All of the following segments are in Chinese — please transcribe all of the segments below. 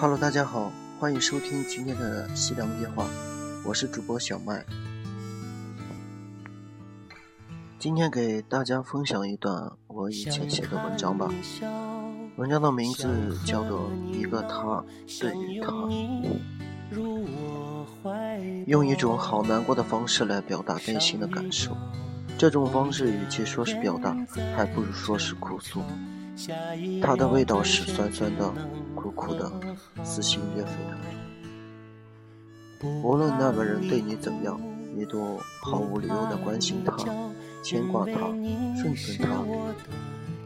Hello， 大家好，欢迎收听今天的西凉夜话，我是主播小麦。今天给大家分享一段我以前写的文章吧，文章的名字叫做《一个他对于他》，用一种好难过的方式来表达内心的感受。这种方式与其说是表达，还不如说是哭诉。它的味道是酸酸的、苦苦的、撕心裂肺的。无论那个人对你怎样，你都毫无理由的关心他、牵挂他、顺从他，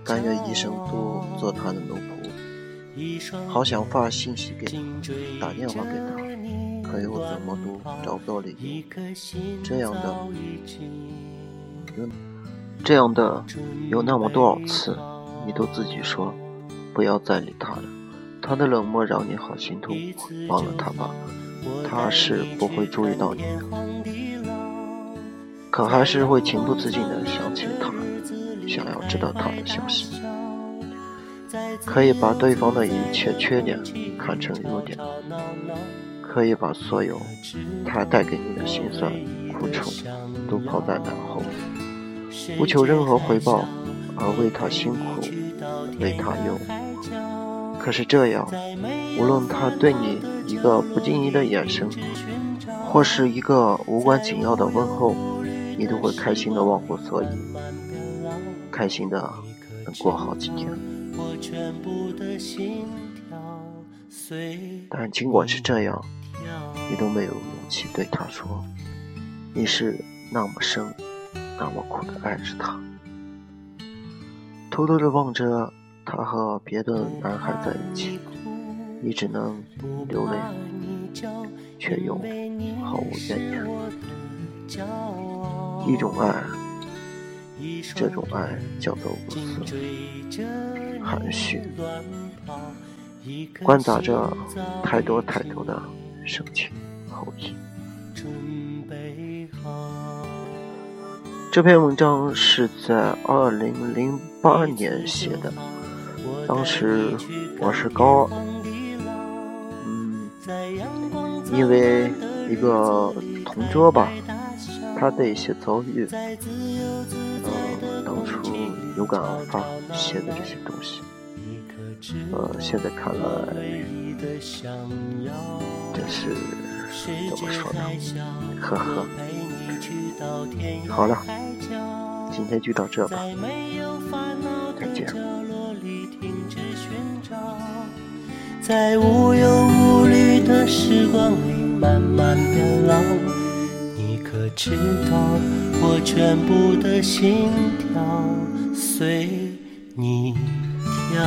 甘愿一生都做他的奴仆。好想发信息给他，打电话给他，可又怎么都找不到理由。这样的有那么多少次，你都自己说不要再理他了，他的冷漠让你好心痛，忘了他吧，他是不会注意到你的，可还是会情不自禁的想起他，想要知道他的消息。可以把对方的一切缺点看成优点，可以把所有他带给你的心酸苦楚都抛在脑后，不求任何回报，而为他辛苦，为他忧。可是这样，无论他对你一个不经意的眼神，或是一个无关紧要的问候，你都会开心的忘乎所以，开心的能过好几天。但尽管是这样，你都没有勇气对他说，你是那么深那么苦的爱着他，偷偷的望着他和别的男孩在一起，你只能流泪，却又毫无怨言。一种爱，这种爱叫做无私、含蓄，掺杂着太多太多的深情厚谊。这篇文章是在2008年写的，当时我是高二，因为一个同桌吧，他的一些遭遇，当初有感而发写的这些东西，现在看来，真是怎么说呢？呵呵。好了，今天就到这吧，再见。在无忧无虑的时光里慢慢变老，你可知道我全部的心跳随你跳。